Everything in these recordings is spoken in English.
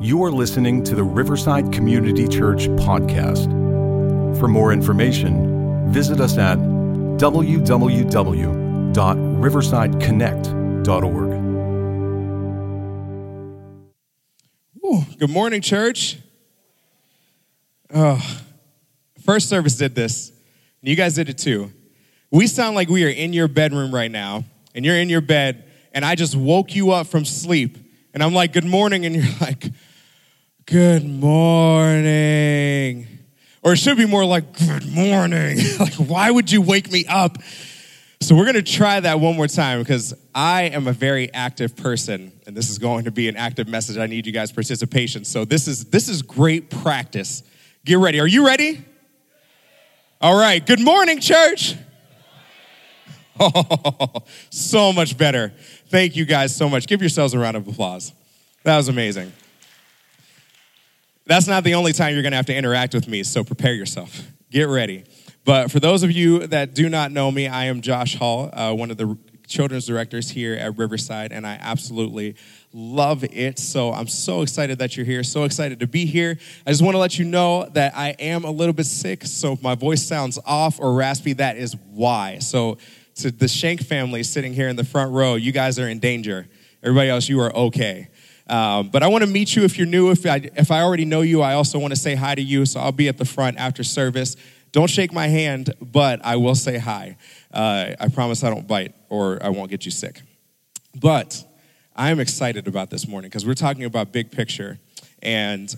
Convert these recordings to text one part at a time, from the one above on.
You are listening to the Riverside Community Church podcast. For more information, visit us at www.riversideconnect.org. Ooh, good morning, church. First service did this. You guys did it too. We sound like we are in your bedroom right now, and you're in your bed, and I just woke you up from sleep, and I'm like, good morning, and you're like, good morning. Or it should be more like, good morning. Like, why would you wake me up? So we're going to try that one more time because I am a very active person, and this is going to be an active message. I need you guys' participation. So this is great practice. Get ready. Are you ready? All right. Good morning, church. Good morning. Oh, so much better. Thank you guys so much. Give yourselves a round of applause. That was amazing. That's not the only time you're going to have to interact with me, so prepare yourself. Get ready. But for those of you that do not know me, I am Josh Hall, one of the children's directors here at Riverside, and I absolutely love it. So I'm so excited that you're here, so excited to be here. I just want to let you know that I am a little bit sick, so if my voice sounds off or raspy, that is why. So to the Schenck family sitting here in the front row, you guys are in danger. Everybody else, you are okay. But I want to meet you if you're new. If I already know you, I also want to say hi to you, so I'll be at the front after service. Don't shake my hand, but I will say hi. I promise I don't bite or I won't get you sick. But I am excited about this morning because we're talking about big picture. And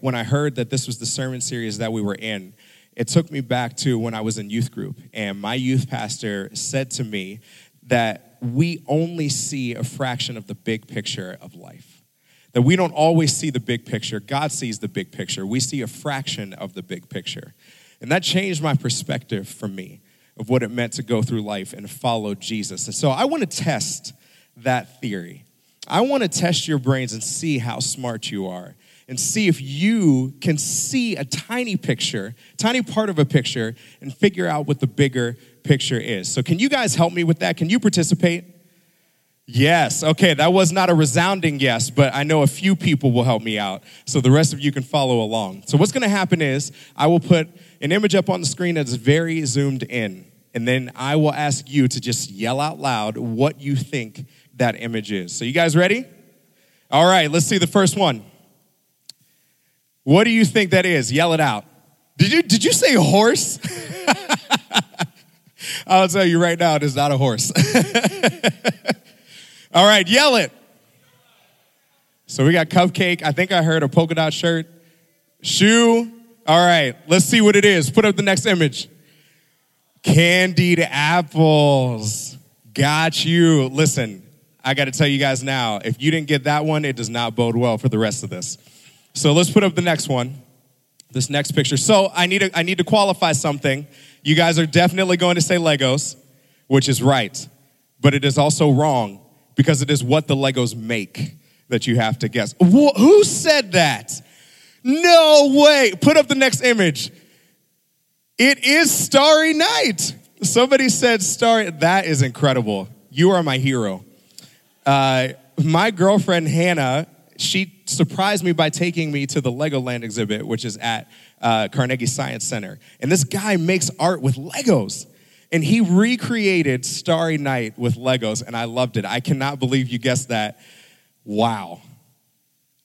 when I heard that this was the sermon series that we were in, it took me back to when I was in youth group. And my youth pastor said to me that we only see a fraction of the big picture of life. That we don't always see the big picture. God sees the big picture. We see a fraction of the big picture. And that changed my perspective for me of what it meant to go through life and follow Jesus. And so I want to test that theory. I want to test your brains and see how smart you are and see if you can see a tiny picture, tiny part of a picture, and figure out what the bigger picture is. So can you guys help me with that? Can you participate? Yes. Okay, that was not a resounding yes, but I know a few people will help me out, so the rest of you can follow along. So what's going to happen is I will put an image up on the screen that's very zoomed in, and then I will ask you to just yell out loud what you think that image is. So you guys ready? All right, let's see the first one. What do you think that is? Yell it out. Did you say horse? I'll tell you right now, it is not a horse. All right, yell it. So we got cupcake. I think I heard a polka dot shirt. Shoe. All right, let's see what it is. Put up the next image. Candied apples. Got you. Listen, I got to tell you guys now, if you didn't get that one, it does not bode well for the rest of this. So let's put up the next one, this next picture. So I need to qualify something. You guys are definitely going to say Legos, which is right, but it is also wrong, because it is what the Legos make that you have to guess. Who said that? No way. Put up the next image. It is Starry Night. Somebody said Starry. That is incredible. You are my hero. My girlfriend, Hannah, she surprised me by taking me to the Legoland exhibit, which is at Carnegie Science Center. And this guy makes art with Legos. And he recreated Starry Night with Legos, and I loved it. I cannot believe you guessed that. Wow.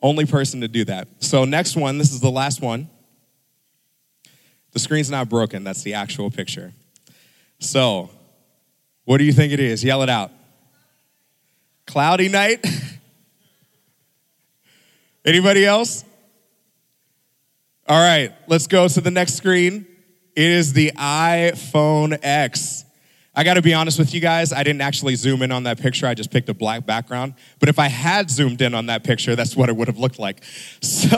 Only person to do that. So next one, this is the last one. The screen's not broken. That's the actual picture. So what do you think it is? Yell it out. Cloudy night? Anybody else? All right, let's go to the next screen. It is the iPhone X. I got to be honest with you guys. I didn't actually zoom in on that picture. I just picked a black background. But if I had zoomed in on that picture, that's what it would have looked like. So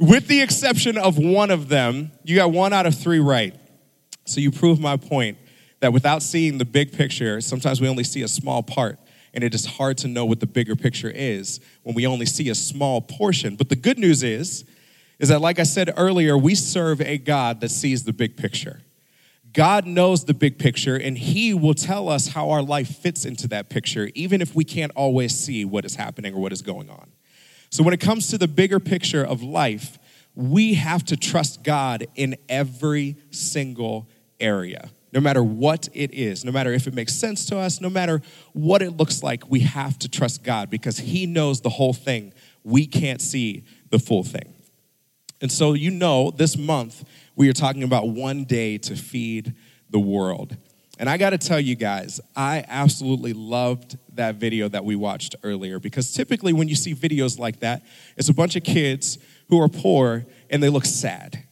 with the exception of one of them, you got 1 out of 3 right. So you prove my point that without seeing the big picture, sometimes we only see a small part. And it is hard to know what the bigger picture is when we only see a small portion. But the good news is that, like I said earlier, we serve a God that sees the big picture. God knows the big picture, and he will tell us how our life fits into that picture, even if we can't always see what is happening or what is going on. So when it comes to the bigger picture of life, we have to trust God in every single area, no matter what it is, no matter if it makes sense to us, no matter what it looks like, we have to trust God because he knows the whole thing. We can't see the full thing. And so, you know, this month, we are talking about One Day to Feed the World. And I got to tell you guys, I absolutely loved that video that we watched earlier because typically when you see videos like that, it's a bunch of kids who are poor and they look sad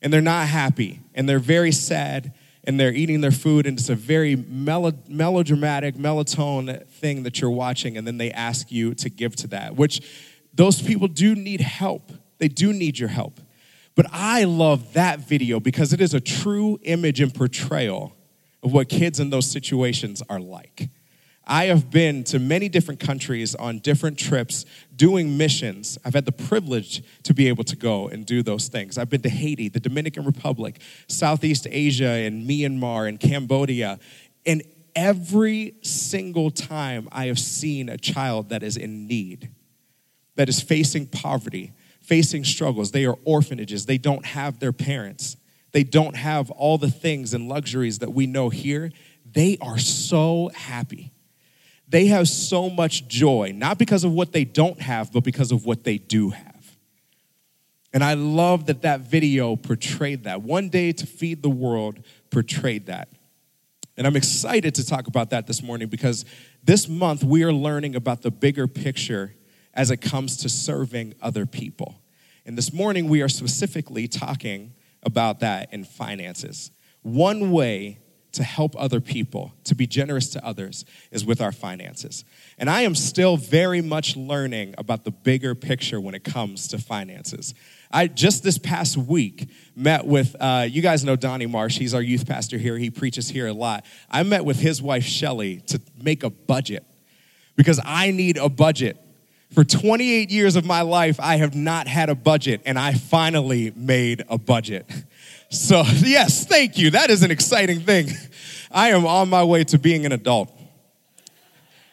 and they're not happy and they're very sad and they're eating their food and it's a very melodramatic, melatonin thing that you're watching and then they ask you to give to that, which those people do need help. They do need your help. But I love that video because it is a true image and portrayal of what kids in those situations are like. I have been to many different countries on different trips doing missions. I've had the privilege to be able to go and do those things. I've been to Haiti, the Dominican Republic, Southeast Asia, and Myanmar, and Cambodia. And every single time I have seen a child that is in need, that is facing poverty, facing struggles. They are orphanages. They don't have their parents. They don't have all the things and luxuries that we know here. They are so happy. They have so much joy, not because of what they don't have, but because of what they do have. And I love that that video portrayed that. One Day to Feed the World portrayed that. And I'm excited to talk about that this morning because this month we are learning about the bigger picture as it comes to serving other people. And this morning, we are specifically talking about that in finances. One way to help other people, to be generous to others, is with our finances. And I am still very much learning about the bigger picture when it comes to finances. I just this past week met with, you guys know Donnie Marsh, he's our youth pastor here, he preaches here a lot. I met with his wife, Shelly, to make a budget because I need a budget. For 28 years of my life, I have not had a budget, and I finally made a budget. So, yes, thank you. That is an exciting thing. I am on my way to being an adult.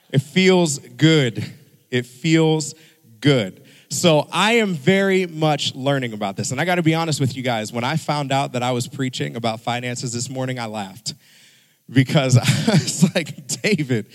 It feels good. It feels good. So I am very much learning about this, and I got to be honest with you guys. When I found out that I was preaching about finances this morning, I laughed because I was like, David,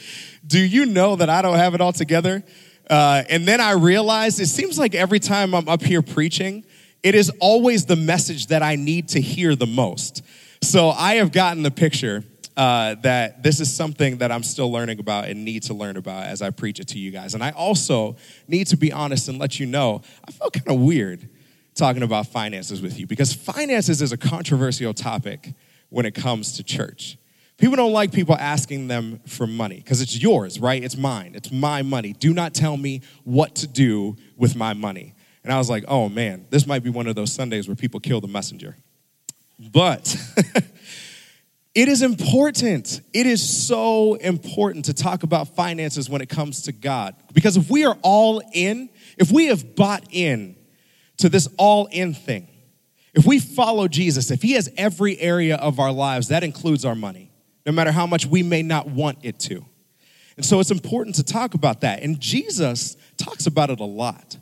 do you know that I don't have it all together? And then I realized it seems like every time I'm up here preaching, it is always the message that I need to hear the most. So I have gotten the picture that this is something that I'm still learning about and need to learn about as I preach it to you guys. And I also need to be honest and let you know, I felt kind of weird talking about finances with you because finances is a controversial topic when it comes to church. People don't like people asking them for money because it's yours, right? It's mine. It's my money. Do not tell me what to do with my money. And I was like, oh, man, this might be one of those Sundays where people kill the messenger. But it is important. It is so important to talk about finances when it comes to God. Because if we are all in, if we have bought in to this all-in thing, if we follow Jesus, if he has every area of our lives, that includes our money, no matter how much we may not want it to. And so it's important to talk about that. And Jesus talks about it a lot.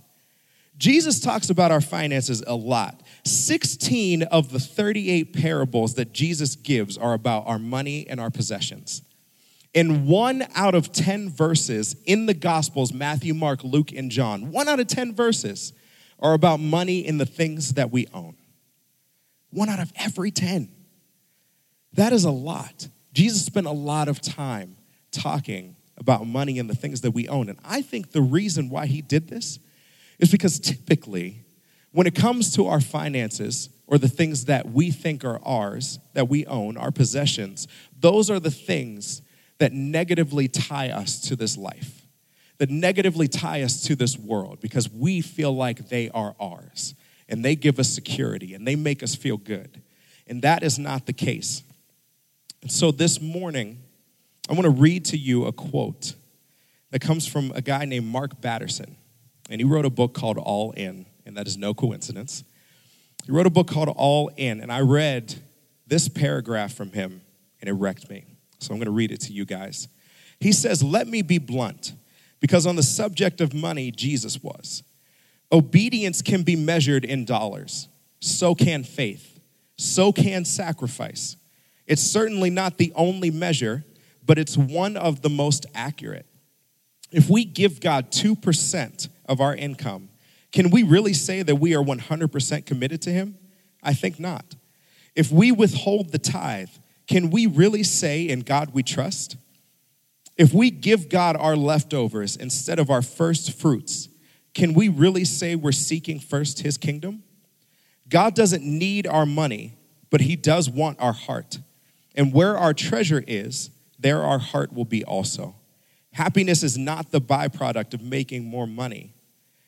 Jesus talks about our finances a lot. 16 of the 38 parables that Jesus gives are about our money and our possessions. In 1 out of 10 verses in the Gospels, Matthew, Mark, Luke, and John, 1 out of 10 verses are about money and the things that we own. 1 out of every 10. That is a lot. Jesus spent a lot of time talking about money and the things that we own. And I think the reason why he did this is because typically when it comes to our finances or the things that we think are ours, that we own, our possessions, those are the things that negatively tie us to this life, that negatively tie us to this world because we feel like they are ours. And they give us security, and they make us feel good. And that is not the case. And so this morning, I want to read to you a quote that comes from a guy named Mark Batterson. And he wrote a book called All In, and that is no coincidence. He wrote a book called All In, and I read this paragraph from him, and it wrecked me. So I'm going to read it to you guys. He says, "Let me be blunt, because on the subject of money, Jesus was. Obedience can be measured in dollars. So can faith. So can sacrifice. It's certainly not the only measure, but it's one of the most accurate. If we give God 2% of our income, can we really say that we are 100% committed to him? I think not. If we withhold the tithe, can we really say in God we trust? If we give God our leftovers instead of our first fruits, can we really say we're seeking first his kingdom? God doesn't need our money, but he does want our heart. And where our treasure is, there our heart will be also. Happiness is not the byproduct of making more money.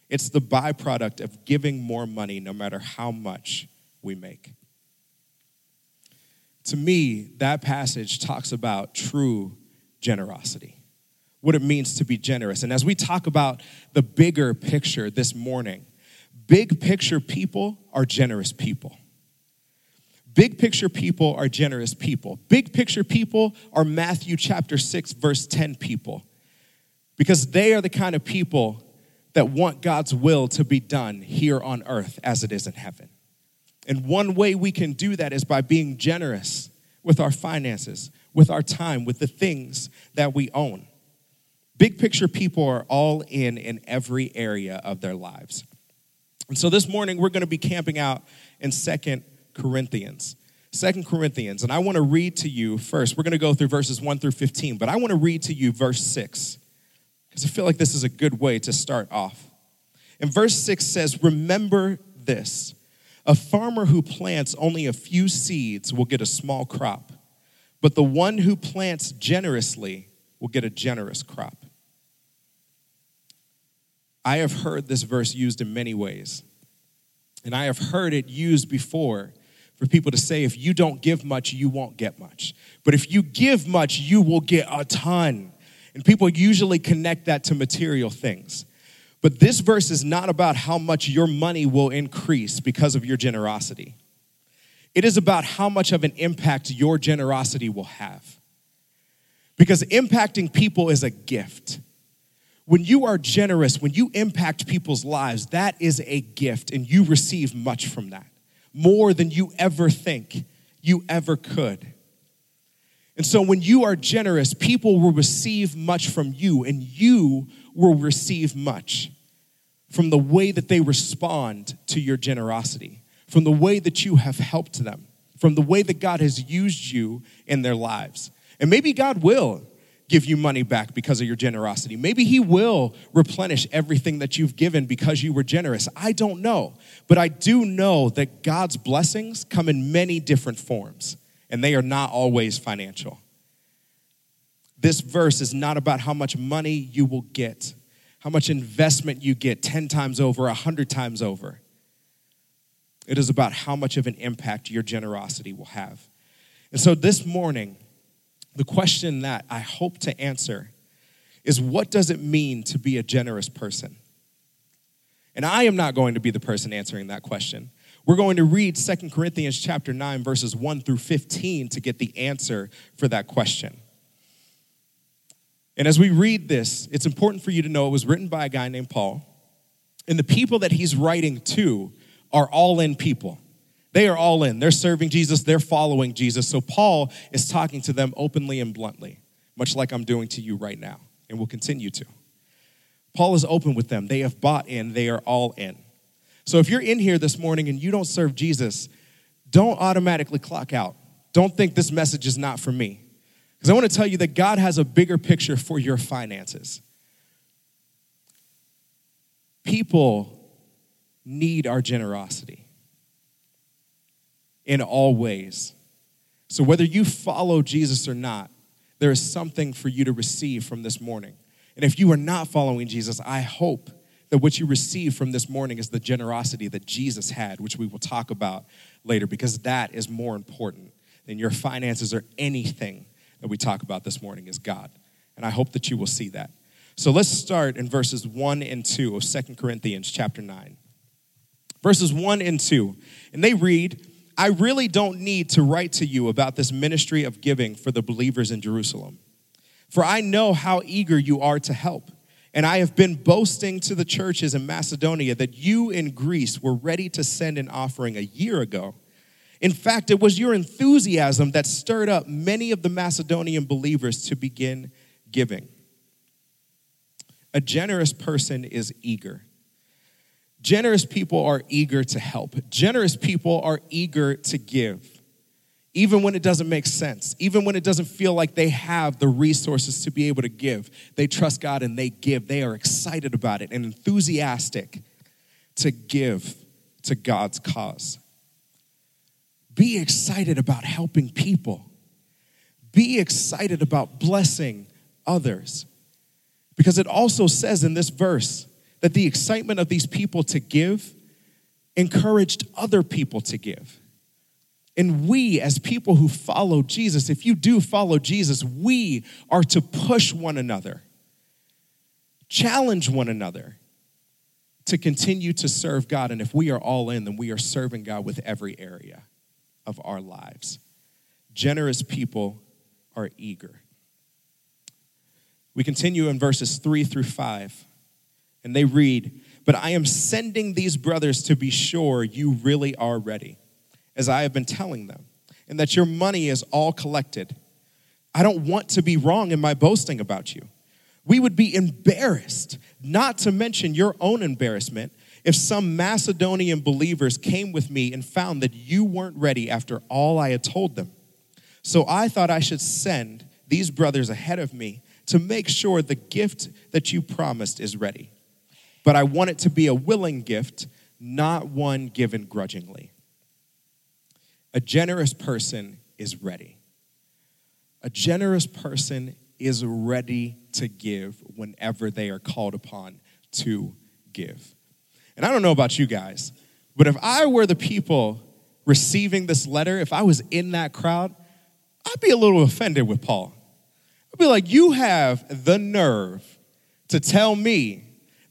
It's the byproduct of giving more money, no matter how much we make." To me, that passage talks about true generosity, what it means to be generous. And as we talk about the bigger picture this morning, big picture people are generous people. Big picture people are generous people. Big picture people are Matthew chapter 6, verse 10 people, because they are the kind of people that want God's will to be done here on earth as it is in heaven. And one way we can do that is by being generous with our finances, with our time, with the things that we own. Big picture people are all in every area of their lives. And so this morning, we're going to be camping out in 2 Corinthians. 2 Corinthians, and I want to read to you first. We're going to go through verses 1 through 15, but I want to read to you verse 6, because I feel like this is a good way to start off. And verse 6 says, "Remember this. A farmer who plants only a few seeds will get a small crop, but the one who plants generously will get a generous crop." I have heard this verse used in many ways, and I have heard it used before for people to say, if you don't give much, you won't get much. But if you give much, you will get a ton. And people usually connect that to material things. But this verse is not about how much your money will increase because of your generosity. It is about how much of an impact your generosity will have. Because impacting people is a gift. When you are generous, when you impact people's lives, that is a gift, and you receive much from that, more than you ever think you ever could. And so when you are generous, people will receive much from you, and you will receive much from the way that they respond to your generosity, from the way that you have helped them, from the way that God has used you in their lives. And maybe God will give you money back because of your generosity. Maybe he will replenish everything that you've given because you were generous. I don't know, but I do know that God's blessings come in many different forms, and they are not always financial. This verse is not about how much money you will get, how much investment you get 10 times over, 100 times over. It is about how much of an impact your generosity will have. And so this morning, the question that I hope to answer is, what does it mean to be a generous person? And I am not going to be the person answering that question. We're going to read 2 Corinthians chapter 9, verses 1 through 15 to get the answer for that question. And as we read this, it's important for you to know it was written by a guy named Paul. And the people that he's writing to are all in people. They are all in. They're serving Jesus. They're following Jesus. So Paul is talking to them openly and bluntly, much like I'm doing to you right now, and will continue to. Paul is open with them. They have bought in. They are all in. So if you're in here this morning and you don't serve Jesus, don't automatically clock out. Don't think this message is not for me. Because I want to tell you that God has a bigger picture for your finances. People need our generosity in all ways. So whether you follow Jesus or not, there is something for you to receive from this morning. And if you are not following Jesus, I hope that what you receive from this morning is the generosity that Jesus had, which we will talk about later, because that is more important than your finances or anything that we talk about this morning is God. And I hope that you will see that. So let's start in verses 1 and 2 of 2 Corinthians chapter 9. Verses 1 and 2. And they read, I really don't need to write to you about this ministry of giving for the believers in Jerusalem. For I know how eager you are to help. And I have been boasting to the churches in Macedonia that you in Greece were ready to send an offering a year ago. In fact, it was your enthusiasm that stirred up many of the Macedonian believers to begin giving. A generous person is eager. Generous people are eager to help. Generous people are eager to give, even when it doesn't make sense, even when it doesn't feel like they have the resources to be able to give. They trust God and they give. They are excited about it and enthusiastic to give to God's cause. Be excited about helping people. Be excited about blessing others. Because it also says in this verse that the excitement of these people to give encouraged other people to give. And we, as people who follow Jesus, if you do follow Jesus, we are to push one another, challenge one another to continue to serve God. And if we are all in, then we are serving God with every area of our lives. Generous people are eager. We continue in verses 3-5, and they read, "But I am sending these brothers to be sure you really are ready, as I have been telling them, and that your money is all collected. I don't want to be wrong in my boasting about you. We would be embarrassed, not to mention your own embarrassment, if some Macedonian believers came with me and found that you weren't ready after all I had told them. So I thought I should send these brothers ahead of me to make sure the gift that you promised is ready. But I want it to be a willing gift, not one given grudgingly." A generous person is ready. A generous person is ready to give whenever they are called upon to give. And I don't know about you guys, but if I were the people receiving this letter, if I was in that crowd, I'd be a little offended with Paul. I'd be like, you have the nerve to tell me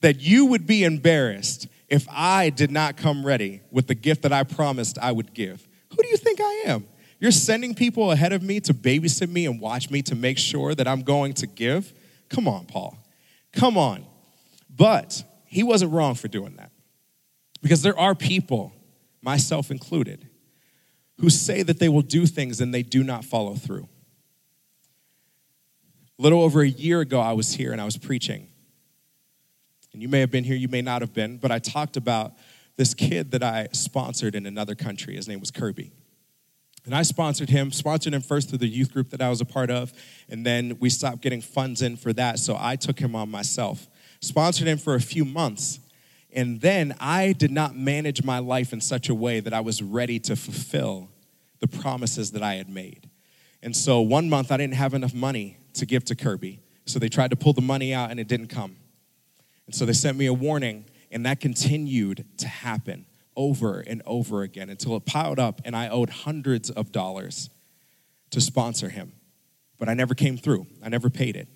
that you would be embarrassed if I did not come ready with the gift that I promised I would give. Who do you think I am? You're sending people ahead of me to babysit me and watch me to make sure that I'm going to give? Come on, Paul. Come on. But he wasn't wrong for doing that, because there are people, myself included, who say that they will do things and they do not follow through. A little over a year ago, I was here and I was preaching. And you may have been here, you may not have been, but I talked about this kid that I sponsored in another country. His name was Kirby. And I sponsored him first through the youth group that I was a part of, and then we stopped getting funds in for that, so I took him on myself. Sponsored him for a few months, and then I did not manage my life in such a way that I was ready to fulfill the promises that I had made. And so one month, I didn't have enough money to give to Kirby, so they tried to pull the money out, and it didn't come. And so they sent me a warning. And that continued to happen over and over again until it piled up and I owed hundreds of dollars to sponsor him. But I never came through. I never paid it.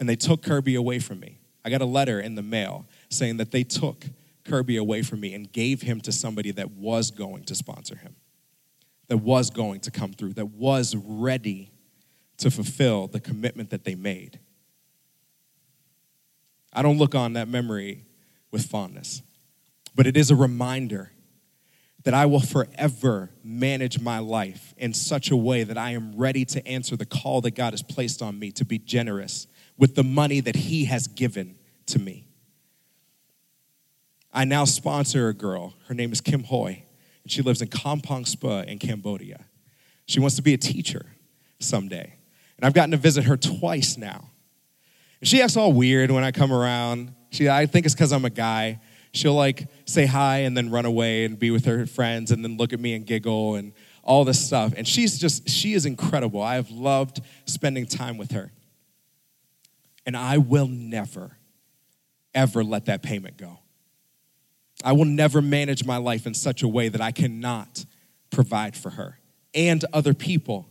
And they took Kirby away from me. I got a letter in the mail saying that they took Kirby away from me and gave him to somebody that was going to sponsor him, that was going to come through, that was ready to fulfill the commitment that they made. I don't look on that memory with fondness. But it is a reminder that I will forever manage my life in such a way that I am ready to answer the call that God has placed on me to be generous with the money that He has given to me. I now sponsor a girl. Her name is Kim Hoy, and she lives in Kampong Spa in Cambodia. She wants to be a teacher someday. And I've gotten to visit her twice now. And she acts all weird when I come around. I think it's because I'm a guy. She'll like say hi and then run away and be with her friends and then look at me and giggle and all this stuff. And she is incredible. I have loved spending time with her. And I will never, ever let that payment go. I will never manage my life in such a way that I cannot provide for her and other people,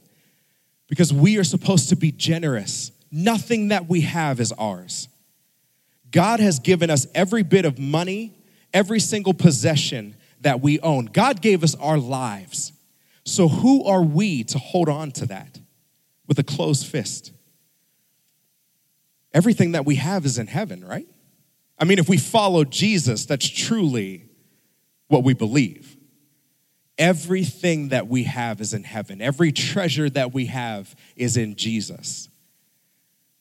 because we are supposed to be generous. Nothing that we have is ours. God has given us every bit of money, every single possession that we own. God gave us our lives. So who are we to hold on to that with a closed fist? Everything that we have is in heaven, right? I mean, if we follow Jesus, that's truly what we believe. Everything that we have is in heaven. Every treasure that we have is in Jesus.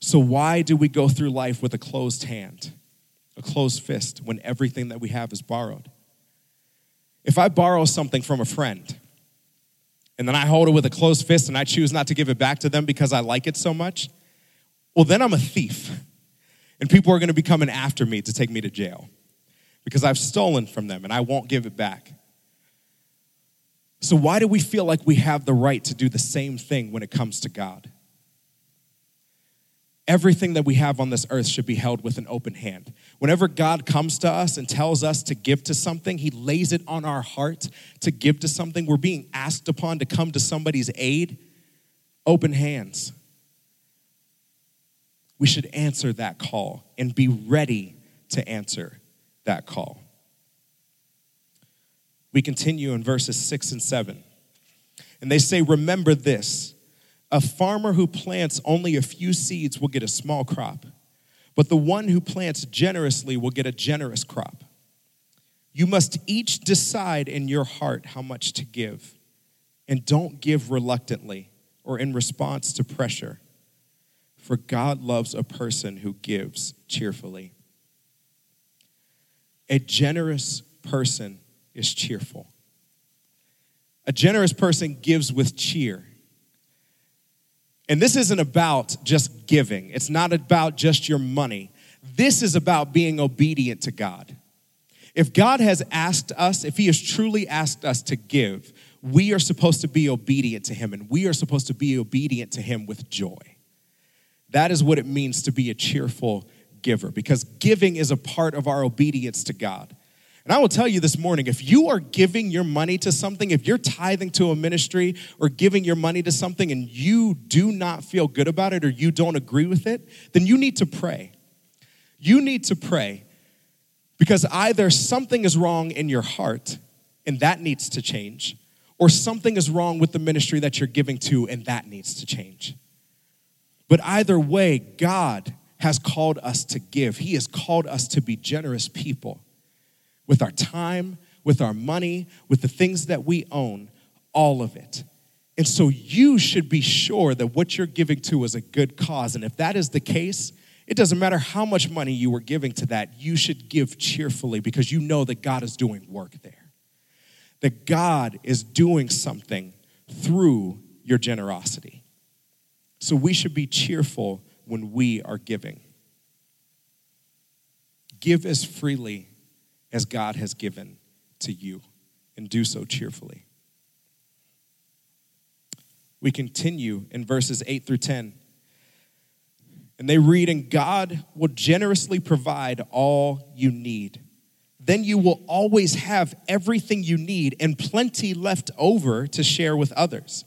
So why do we go through life with a closed hand, a closed fist, when everything that we have is borrowed? If I borrow something from a friend and then I hold it with a closed fist and I choose not to give it back to them because I like it so much, well, then I'm a thief. And people are going to be coming after me to take me to jail because I've stolen from them and I won't give it back. So why do we feel like we have the right to do the same thing when it comes to God? Everything that we have on this earth should be held with an open hand. Whenever God comes to us and tells us to give to something, he lays it on our heart to give to something. We're being asked upon to come to somebody's aid. Open hands. We should answer that call and be ready to answer that call. We continue in verses 6 and 7. And they say, remember this. A farmer who plants only a few seeds will get a small crop, but the one who plants generously will get a generous crop. You must each decide in your heart how much to give, and don't give reluctantly or in response to pressure, for God loves a person who gives cheerfully. A generous person is cheerful. A generous person gives with cheer. And this isn't about just giving. It's not about just your money. This is about being obedient to God. If God has asked us, if he has truly asked us to give, we are supposed to be obedient to him, and we are supposed to be obedient to him with joy. That is what it means to be a cheerful giver, because giving is a part of our obedience to God. And I will tell you this morning, if you are giving your money to something, if you're tithing to a ministry or giving your money to something and you do not feel good about it or you don't agree with it, then you need to pray. You need to pray because either something is wrong in your heart and that needs to change, or something is wrong with the ministry that you're giving to and that needs to change. But either way, God has called us to give. He has called us to be generous people. With our time, with our money, with the things that we own, all of it. And so you should be sure that what you're giving to is a good cause. And if that is the case, it doesn't matter how much money you were giving to that, you should give cheerfully because you know that God is doing work there. That God is doing something through your generosity. So we should be cheerful when we are giving. Give as freely as God has given to you, and do so cheerfully. We continue in verses 8 through 10. And they read, and God will generously provide all you need. Then you will always have everything you need and plenty left over to share with others.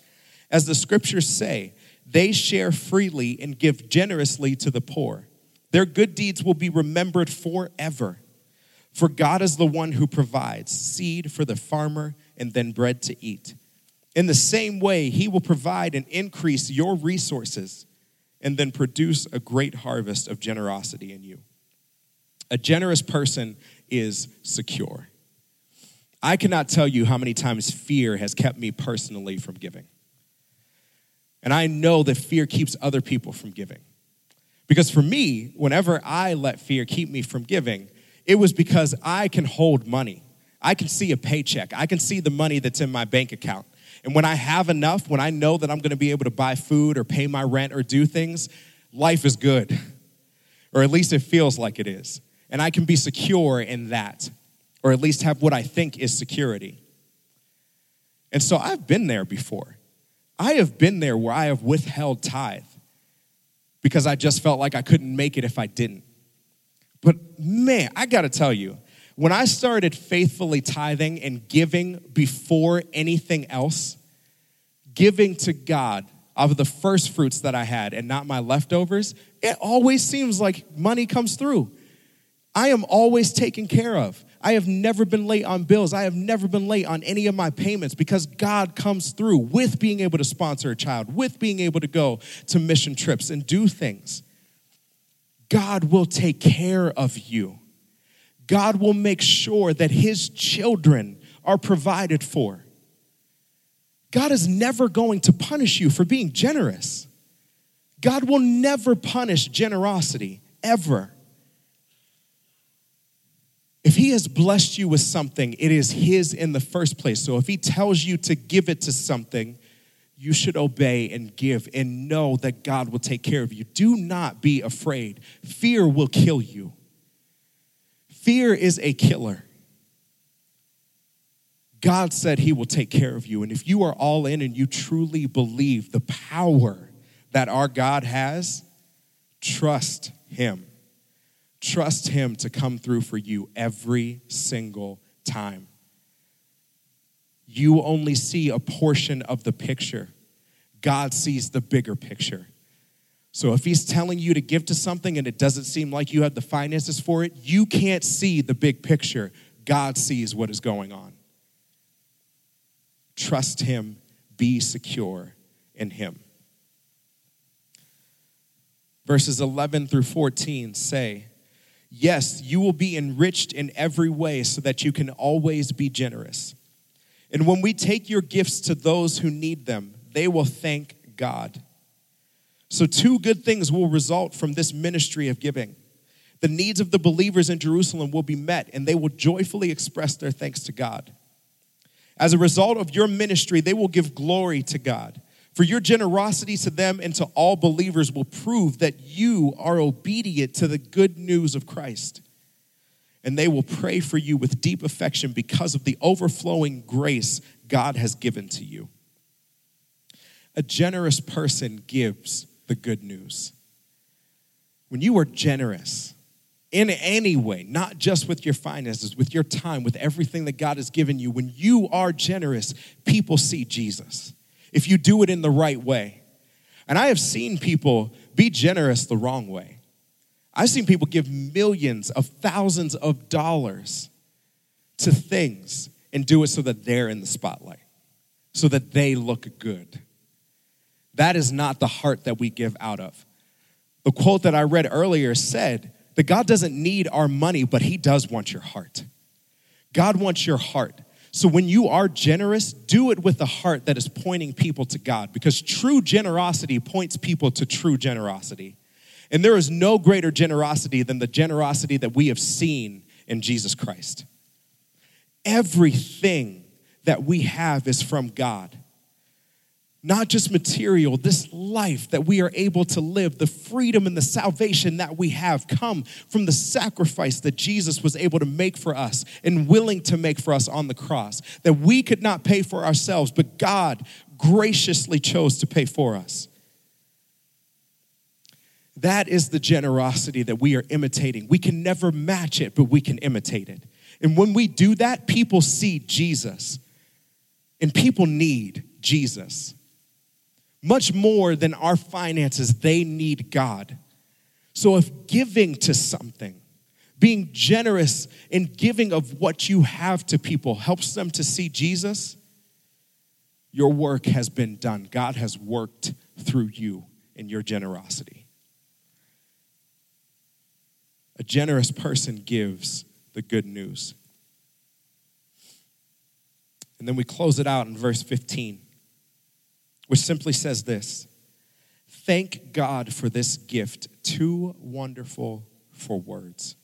As the scriptures say, they share freely and give generously to the poor. Their good deeds will be remembered forever. For God is the one who provides seed for the farmer and then bread to eat. In the same way, he will provide and increase your resources and then produce a great harvest of generosity in you. A generous person is secure. I cannot tell you how many times fear has kept me personally from giving. And I know that fear keeps other people from giving. Because for me, whenever I let fear keep me from giving, it was because I can hold money. I can see a paycheck. I can see the money that's in my bank account. And when I have enough, when I know that I'm going to be able to buy food or pay my rent or do things, life is good. Or at least it feels like it is. And I can be secure in that. Or at least have what I think is security. And so I've been there before. I have been there where I have withheld tithe because I just felt like I couldn't make it if I didn't. But man, I gotta tell you, when I started faithfully tithing and giving before anything else, giving to God of the first fruits that I had and not my leftovers, it always seems like money comes through. I am always taken care of. I have never been late on bills. I have never been late on any of my payments because God comes through with being able to sponsor a child, with being able to go to mission trips and do things. God will take care of you. God will make sure that his children are provided for. God is never going to punish you for being generous. God will never punish generosity, ever. If he has blessed you with something, it is his in the first place. So if he tells you to give it to something, you should obey and give and know that God will take care of you. Do not be afraid. Fear will kill you. Fear is a killer. God said he will take care of you. And if you are all in and you truly believe the power that our God has, trust him. Trust him to come through for you every single time. You only see a portion of the picture. God sees the bigger picture. So if he's telling you to give to something and it doesn't seem like you have the finances for it, you can't see the big picture. God sees what is going on. Trust him, be secure in him. Verses 11 through 14 say, yes, you will be enriched in every way so that you can always be generous. And when we take your gifts to those who need them, they will thank God. So two good things will result from this ministry of giving. The needs of the believers in Jerusalem will be met, and they will joyfully express their thanks to God. As a result of your ministry, they will give glory to God. For your generosity to them and to all believers will prove that you are obedient to the good news of Christ. And they will pray for you with deep affection because of the overflowing grace God has given to you. A generous person gives the good news. When you are generous in any way, not just with your finances, with your time, with everything that God has given you, when you are generous, people see Jesus. If you do it in the right way. And I have seen people be generous the wrong way. I've seen people give millions of thousands of dollars to things and do it so that they're in the spotlight, so that they look good. That is not the heart that we give out of. The quote that I read earlier said that God doesn't need our money, but he does want your heart. God wants your heart. So when you are generous, do it with a heart that is pointing people to God, because true generosity points people to true generosity. And there is no greater generosity than the generosity that we have seen in Jesus Christ. Everything that we have is from God. Not just material, this life that we are able to live, the freedom and the salvation that we have come from the sacrifice that Jesus was able to make for us and willing to make for us on the cross, that we could not pay for ourselves, but God graciously chose to pay for us. That is the generosity that we are imitating. We can never match it, but we can imitate it. And when we do that, people see Jesus, and people need Jesus. Much more than our finances, they need God. So if giving to something, being generous and giving of what you have to people helps them to see Jesus, your work has been done. God has worked through you in your generosity. A generous person gives the good news. And then we close it out in verse 15. Which simply says this, thank God for this gift, too wonderful for words.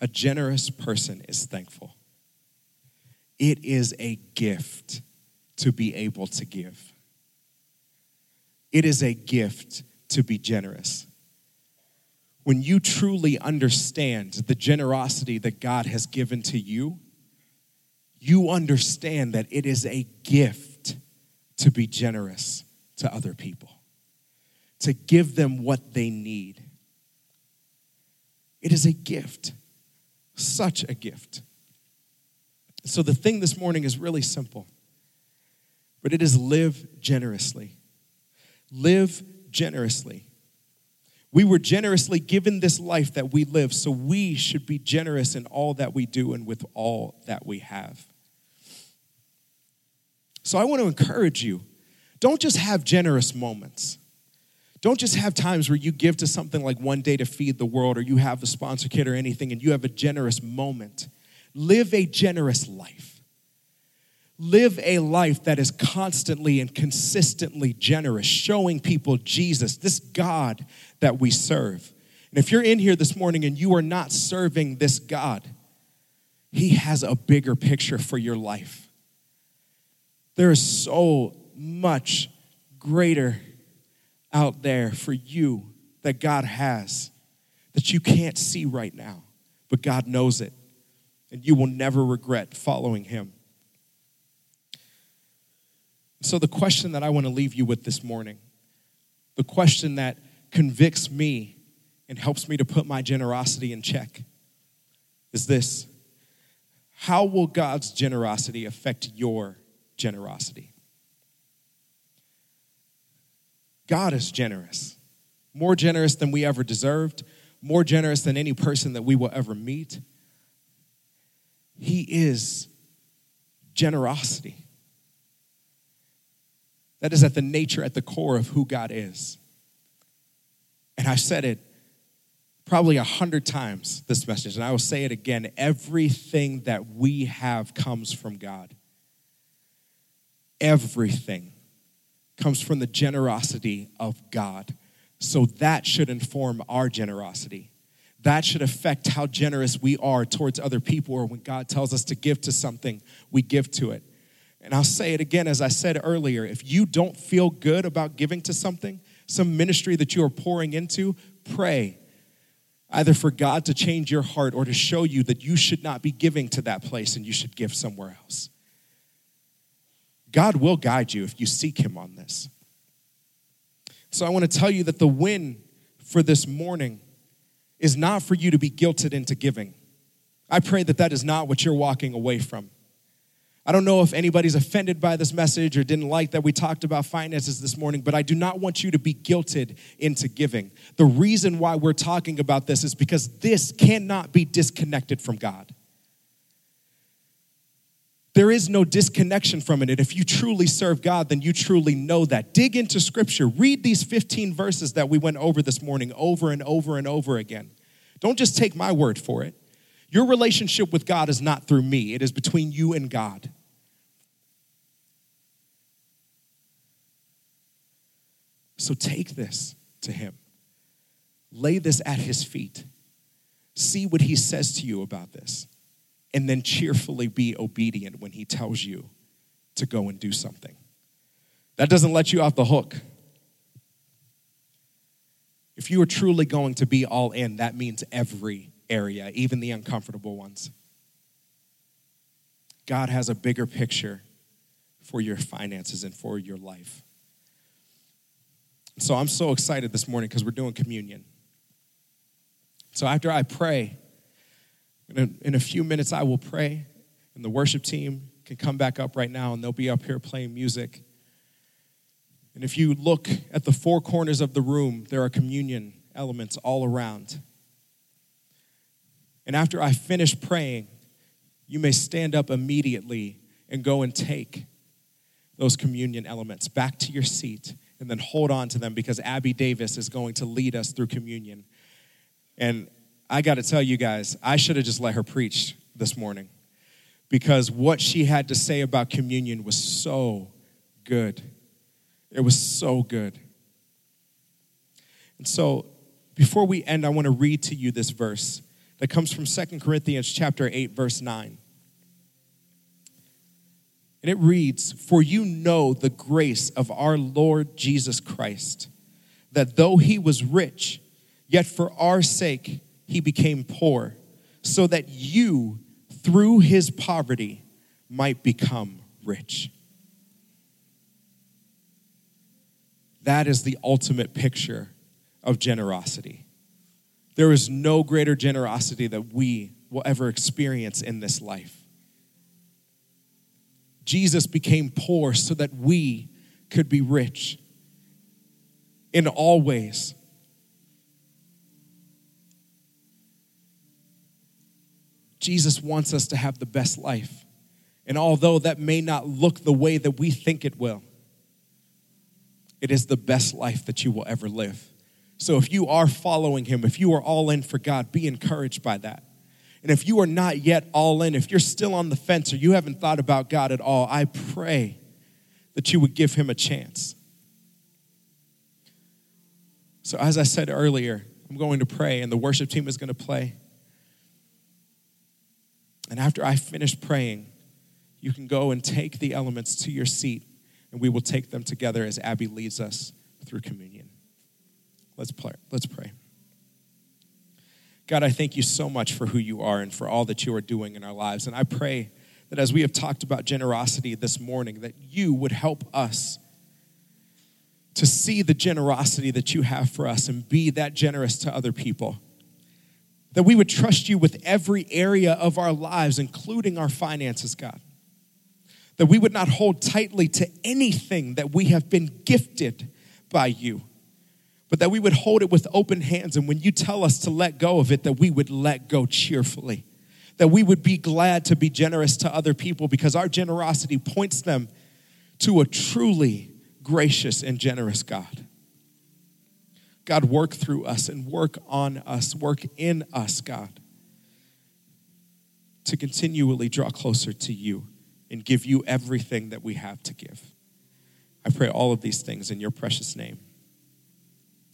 A generous person is thankful. It is a gift to be able to give. It is a gift to be generous. When you truly understand the generosity that God has given to you, you understand that it is a gift to be generous to other people, to give them what they need. It is a gift, such a gift. So the thing this morning is really simple, but it is live generously. Live generously. We were generously given this life that we live, so we should be generous in all that we do and with all that we have. So I want to encourage you, don't just have generous moments. Don't just have times where you give to something like One Day to Feed the World, or you have a sponsor kit or anything and you have a generous moment. Live a generous life. Live a life that is constantly and consistently generous, showing people Jesus, this God that we serve. And if you're in here this morning and you are not serving this God, he has a bigger picture for your life. There is so much greater out there for you that God has that you can't see right now, but God knows it, and you will never regret following him. So the question that I want to leave you with this morning, the question that convicts me and helps me to put my generosity in check is this: how will God's generosity affect your generosity? God is generous, more generous than we ever deserved, more generous than any person that we will ever meet. He is generosity. That is at the nature, at the core of who God is. And I've said it probably 100 times this message, and I will say it again. Everything that we have comes from God. Everything comes from the generosity of God. So that should inform our generosity. That should affect how generous we are towards other people, or when God tells us to give to something, we give to it. And I'll say it again, as I said earlier, if you don't feel good about giving to something, some ministry that you are pouring into, pray either for God to change your heart or to show you that you should not be giving to that place and you should give somewhere else. God will guide you if you seek him on this. So I want to tell you that the win for this morning is not for you to be guilted into giving. I pray that that is not what you're walking away from. I don't know if anybody's offended by this message or didn't like that we talked about finances this morning, but I do not want you to be guilted into giving. The reason why we're talking about this is because this cannot be disconnected from God. There is no disconnection from it. And if you truly serve God, then you truly know that. Dig into scripture. Read these 15 verses that we went over this morning over and over and over again. Don't just take my word for it. Your relationship with God is not through me. It is between you and God. So take this to him. Lay this at his feet. See what he says to you about this. And then cheerfully be obedient when he tells you to go and do something. That doesn't let you off the hook. If you are truly going to be all in, that means every area, even the uncomfortable ones. God has a bigger picture for your finances and for your life. So I'm so excited this morning because we're doing communion. So after I pray, in a few minutes I will pray, and the worship team can come back up right now, and they'll be up here playing music. And if you look at the four corners of the room, there are communion elements all around. And after I finish praying, you may stand up immediately and go and take those communion elements back to your seat and then hold on to them, because Abby Davis is going to lead us through communion. And I got to tell you guys, I should have just let her preach this morning, because what she had to say about communion was so good. It was so good. And so before we end, I want to read to you this verse that comes from 2 Corinthians chapter 8, verse 9. And it reads, "For you know the grace of our Lord Jesus Christ, that though he was rich, yet for our sake he became poor, so that you, through his poverty, might become rich." That is the ultimate picture of generosity. There is no greater generosity that we will ever experience in this life. Jesus became poor so that we could be rich in all ways. Jesus wants us to have the best life. And although that may not look the way that we think it will, it is the best life that you will ever live. So if you are following him, if you are all in for God, be encouraged by that. And if you are not yet all in, if you're still on the fence or you haven't thought about God at all, I pray that you would give him a chance. So as I said earlier, I'm going to pray and the worship team is going to play. And after I finish praying, you can go and take the elements to your seat and we will take them together as Abby leads us through communion. Let's pray. God, I thank you so much for who you are and for all that you are doing in our lives. And I pray that as we have talked about generosity this morning, that you would help us to see the generosity that you have for us and be that generous to other people. That we would trust you with every area of our lives, including our finances, God. That we would not hold tightly to anything that we have been gifted by you, but that we would hold it with open hands. And when you tell us to let go of it, that we would let go cheerfully, that we would be glad to be generous to other people because our generosity points them to a truly gracious and generous God. God, work through us and work on us, work in us, God, to continually draw closer to you and give you everything that we have to give. I pray all of these things in your precious name.